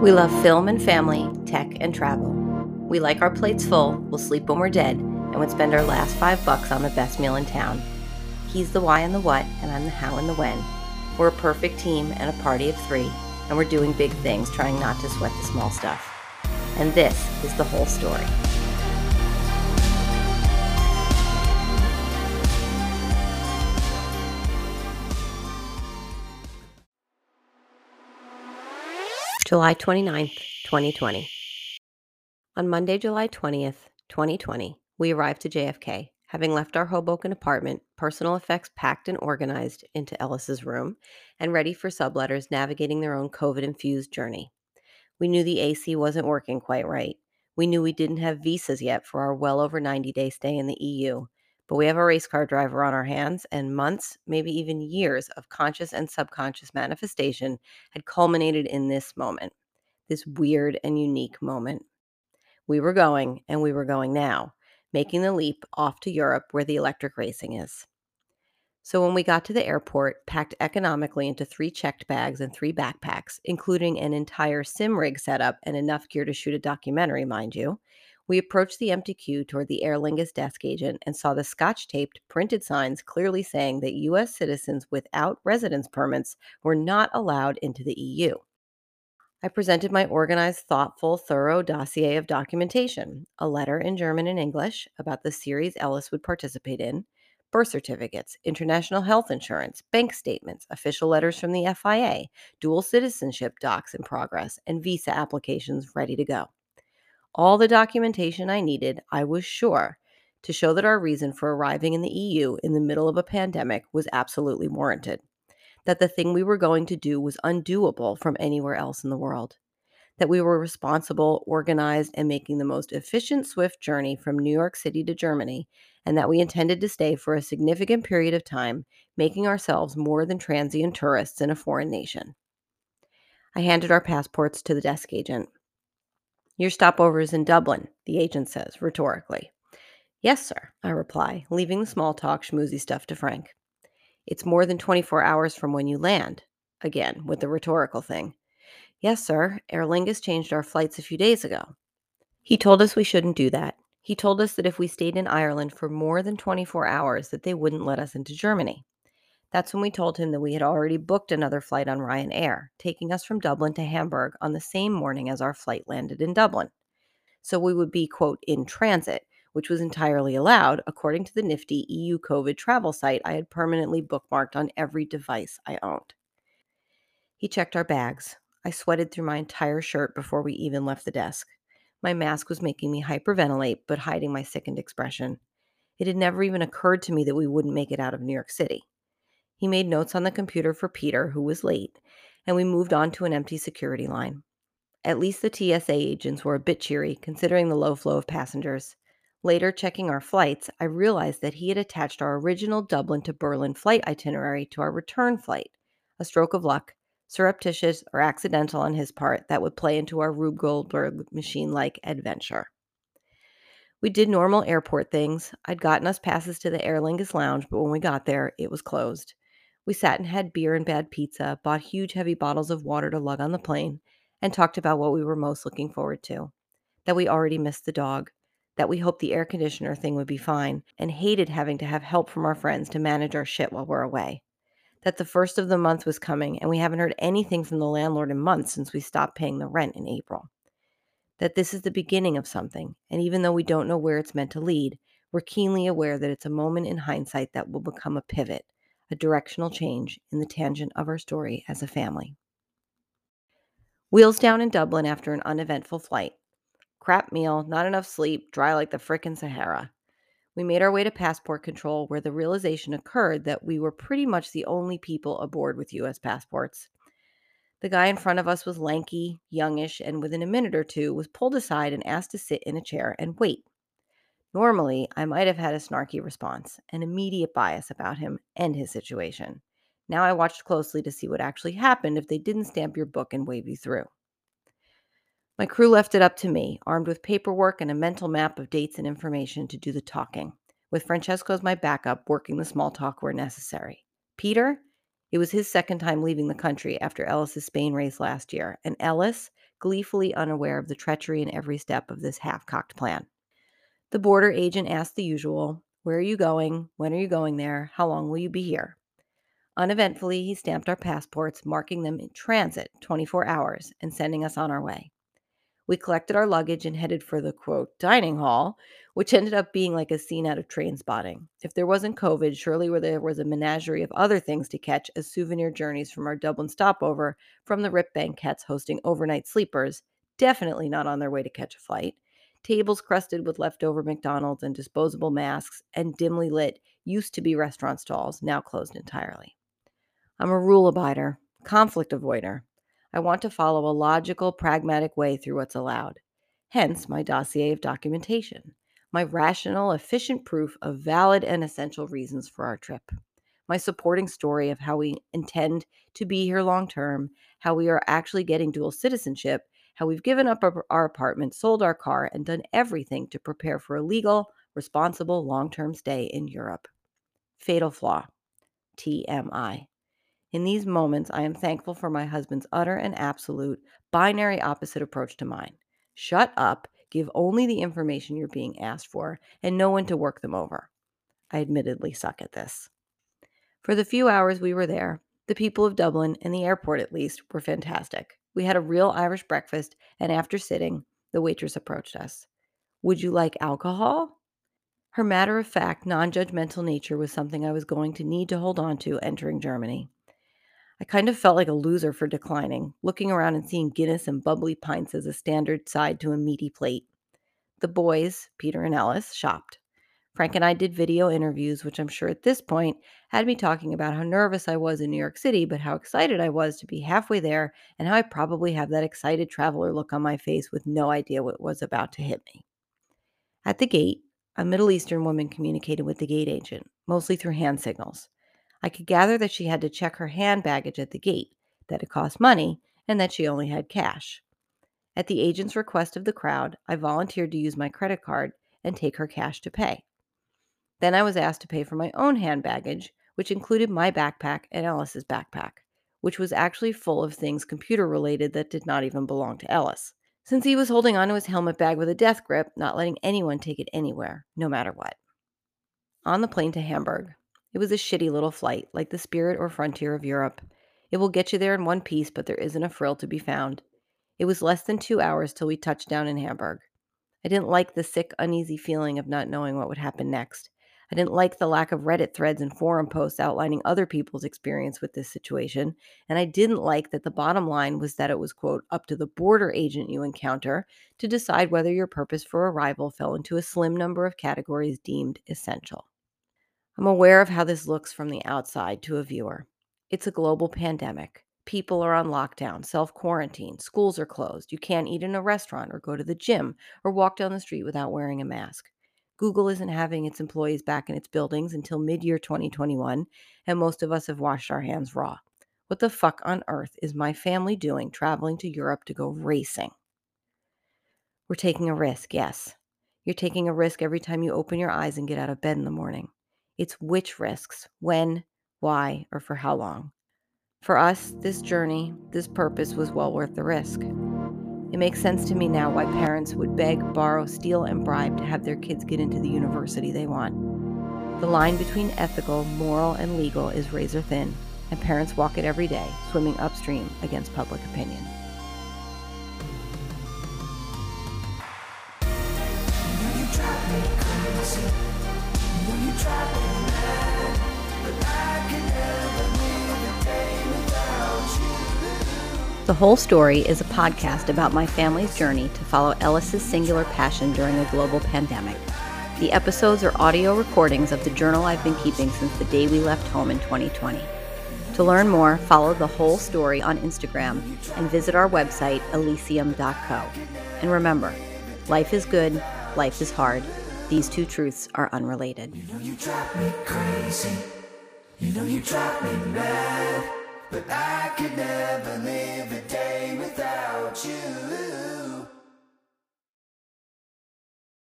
We love film and family, tech and travel. We like our plates full, we'll sleep when we're dead, and would spend our last $5 on the best meal in town. He's the why and the what, and I'm the how and the when. We're a perfect team and a party of three, and we're doing big things, trying not to sweat the small stuff. And this is The Whole Story. July 29th, 2020. On Monday, July 20th, 2020, we arrived to JFK, having left our Hoboken apartment, personal effects packed and organized, into Ellis's room, and ready for subletters navigating their own COVID-infused journey. We knew the AC wasn't working quite right. We knew we didn't have visas yet for our well over 90-day stay in the EU, but we have a race car driver on our hands, and months, maybe even years, of conscious and subconscious manifestation had culminated in this moment, this weird and unique moment. We were going, and we were going now, making the leap off to Europe where the electric racing is. So when we got to the airport, packed economically into 3 checked bags and 3 backpacks, including an entire sim rig setup and enough gear to shoot a documentary, mind you, we approached the empty queue toward the Aer Lingus desk agent and saw the scotch-taped, printed signs clearly saying that U.S. citizens without residence permits were not allowed into the EU. I presented my organized, thoughtful, thorough dossier of documentation, a letter in German and English about the series Ellis would participate in, birth certificates, international health insurance, bank statements, official letters from the FIA, dual citizenship docs in progress, and visa applications ready to go. All the documentation I needed, I was sure, to show that our reason for arriving in the EU in the middle of a pandemic was absolutely warranted, that the thing we were going to do was undoable from anywhere else in the world, that we were responsible, organized, and making the most efficient, swift journey from New York City to Germany, and that we intended to stay for a significant period of time, making ourselves more than transient tourists in a foreign nation. I handed our passports to the desk agent. "Your stopover is in Dublin," the agent says, rhetorically. "Yes, sir," I reply, leaving the small talk, schmoozy stuff to Frank. "It's more than 24 hours from when you land," again, with the rhetorical thing. "Yes, sir, Aer Lingus changed our flights a few days ago." He told us we shouldn't do that. He told us that if we stayed in Ireland for more than 24 hours, that they wouldn't let us into Germany. That's when we told him that we had already booked another flight on Ryanair, taking us from Dublin to Hamburg on the same morning as our flight landed in Dublin. So we would be, quote, in transit, which was entirely allowed, according to the nifty EU COVID travel site I had permanently bookmarked on every device I owned. He checked our bags. I sweated through my entire shirt before we even left the desk. My mask was making me hyperventilate, but hiding my sickened expression. It had never even occurred to me that we wouldn't make it out of New York City. He made notes on the computer for Peter, who was late, and we moved on to an empty security line. At least the TSA agents were a bit cheery, considering the low flow of passengers. Later, checking our flights, I realized that he had attached our original Dublin to Berlin flight itinerary to our return flight, a stroke of luck, surreptitious or accidental on his part, that would play into our Rube Goldberg machine-like adventure. We did normal airport things. I'd gotten us passes to the Aer Lingus lounge, but when we got there, it was closed. We sat and had beer and bad pizza, bought huge heavy bottles of water to lug on the plane, and talked about what we were most looking forward to, that we already missed the dog, that we hoped the air conditioner thing would be fine, and hated having to have help from our friends to manage our shit while we're away, that the first of the month was coming and we haven't heard anything from the landlord in months since we stopped paying the rent in April, that this is the beginning of something, and even though we don't know where it's meant to lead, we're keenly aware that it's a moment in hindsight that will become a pivot, a directional change in the tangent of our story as a family. Wheels down in Dublin after an uneventful flight. Crap meal, not enough sleep, dry like the frickin' Sahara. We made our way to passport control, where the realization occurred that we were pretty much the only people aboard with U.S. passports. The guy in front of us was lanky, youngish, and within a minute or two was pulled aside and asked to sit in a chair and wait. Normally, I might have had a snarky response, an immediate bias about him and his situation. Now I watched closely to see what actually happened if they didn't stamp your book and wave you through. My crew left it up to me, armed with paperwork and a mental map of dates and information, to do the talking, with Francesco as my backup, working the small talk where necessary. Peter? It was his second time leaving the country after Ellis's Spain race last year, and Ellis, gleefully unaware of the treachery in every step of this half-cocked plan. The border agent asked the usual, "Where are you going? When are you going there? How long will you be here?" Uneventfully, he stamped our passports, marking them in transit 24 hours and sending us on our way. We collected our luggage and headed for the, quote, dining hall, which ended up being like a scene out of Trainspotting. If there wasn't COVID, surely there was a menagerie of other things to catch as souvenir journeys from our Dublin stopover from the Rip Banquettes hosting overnight sleepers, definitely not on their way to catch a flight, tables crusted with leftover McDonald's and disposable masks, and dimly lit, used-to-be restaurant stalls, now closed entirely. I'm a rule abider, conflict avoider. I want to follow a logical, pragmatic way through what's allowed. Hence my dossier of documentation, my rational, efficient proof of valid and essential reasons for our trip, my supporting story of how we intend to be here long term, how we are actually getting dual citizenship, how we've given up our apartment, sold our car, and done everything to prepare for a legal, responsible, long-term stay in Europe. Fatal flaw, TMI. In these moments, I am thankful for my husband's utter and absolute binary opposite approach to mine. Shut up, give only the information you're being asked for, and know when to work them over. I admittedly suck at this. For the few hours we were there, the people of Dublin, and the airport at least, were fantastic. We had a real Irish breakfast, and after sitting, the waitress approached us. "Would you like alcohol?" Her matter-of-fact, non-judgmental nature was something I was going to need to hold on to entering Germany. I kind of felt like a loser for declining, looking around and seeing Guinness and bubbly pints as a standard side to a meaty plate. The boys, Peter and Ellis, shopped. Frank and I did video interviews, which I'm sure at this point had me talking about how nervous I was in New York City, but how excited I was to be halfway there and how I probably have that excited traveler look on my face with no idea what was about to hit me. At the gate, a Middle Eastern woman communicated with the gate agent, mostly through hand signals. I could gather that she had to check her hand baggage at the gate, that it cost money, and that she only had cash. At the agent's request of the crowd, I volunteered to use my credit card and take her cash to pay. Then I was asked to pay for my own hand baggage, which included my backpack and Ellis's backpack, which was actually full of things computer-related that did not even belong to Ellis, since he was holding onto his helmet bag with a death grip, not letting anyone take it anywhere, no matter what. On the plane to Hamburg. It was a shitty little flight, like the Spirit or Frontier of Europe. It will get you there in one piece, but there isn't a frill to be found. It was less than 2 hours till we touched down in Hamburg. I didn't like the sick, uneasy feeling of not knowing what would happen next. I didn't like the lack of Reddit threads and forum posts outlining other people's experience with this situation, and I didn't like that the bottom line was that it was, quote, up to the border agent you encounter to decide whether your purpose for arrival fell into a slim number of categories deemed essential. I'm aware of how this looks from the outside to a viewer. It's a global pandemic. People are on lockdown, self-quarantine, schools are closed, you can't eat in a restaurant or go to the gym or walk down the street without wearing a mask. Google isn't having its employees back in its buildings until mid-year 2021, and most of us have washed our hands raw. What the fuck on earth is my family doing traveling to Europe to go racing? We're taking a risk, yes. You're taking a risk every time you open your eyes and get out of bed in the morning. It's which risks, when, why, or for how long. For us, this journey, this purpose was well worth the risk. It makes sense to me now why parents would beg, borrow, steal, and bribe to have their kids get into the university they want. The line between ethical, moral, and legal is razor thin, and parents walk it every day, swimming upstream against public opinion. The Whole Story is a podcast about my family's journey to follow Ellis's singular passion during a global pandemic. The episodes are audio recordings of the journal I've been keeping since the day we left home in 2020. To learn more, follow The Whole Story on Instagram and visit our website, ellysium.co. And remember, life is good, life is hard. These two truths are unrelated. You know you drive me crazy. You know you drive me mad. But I could never live a day without you.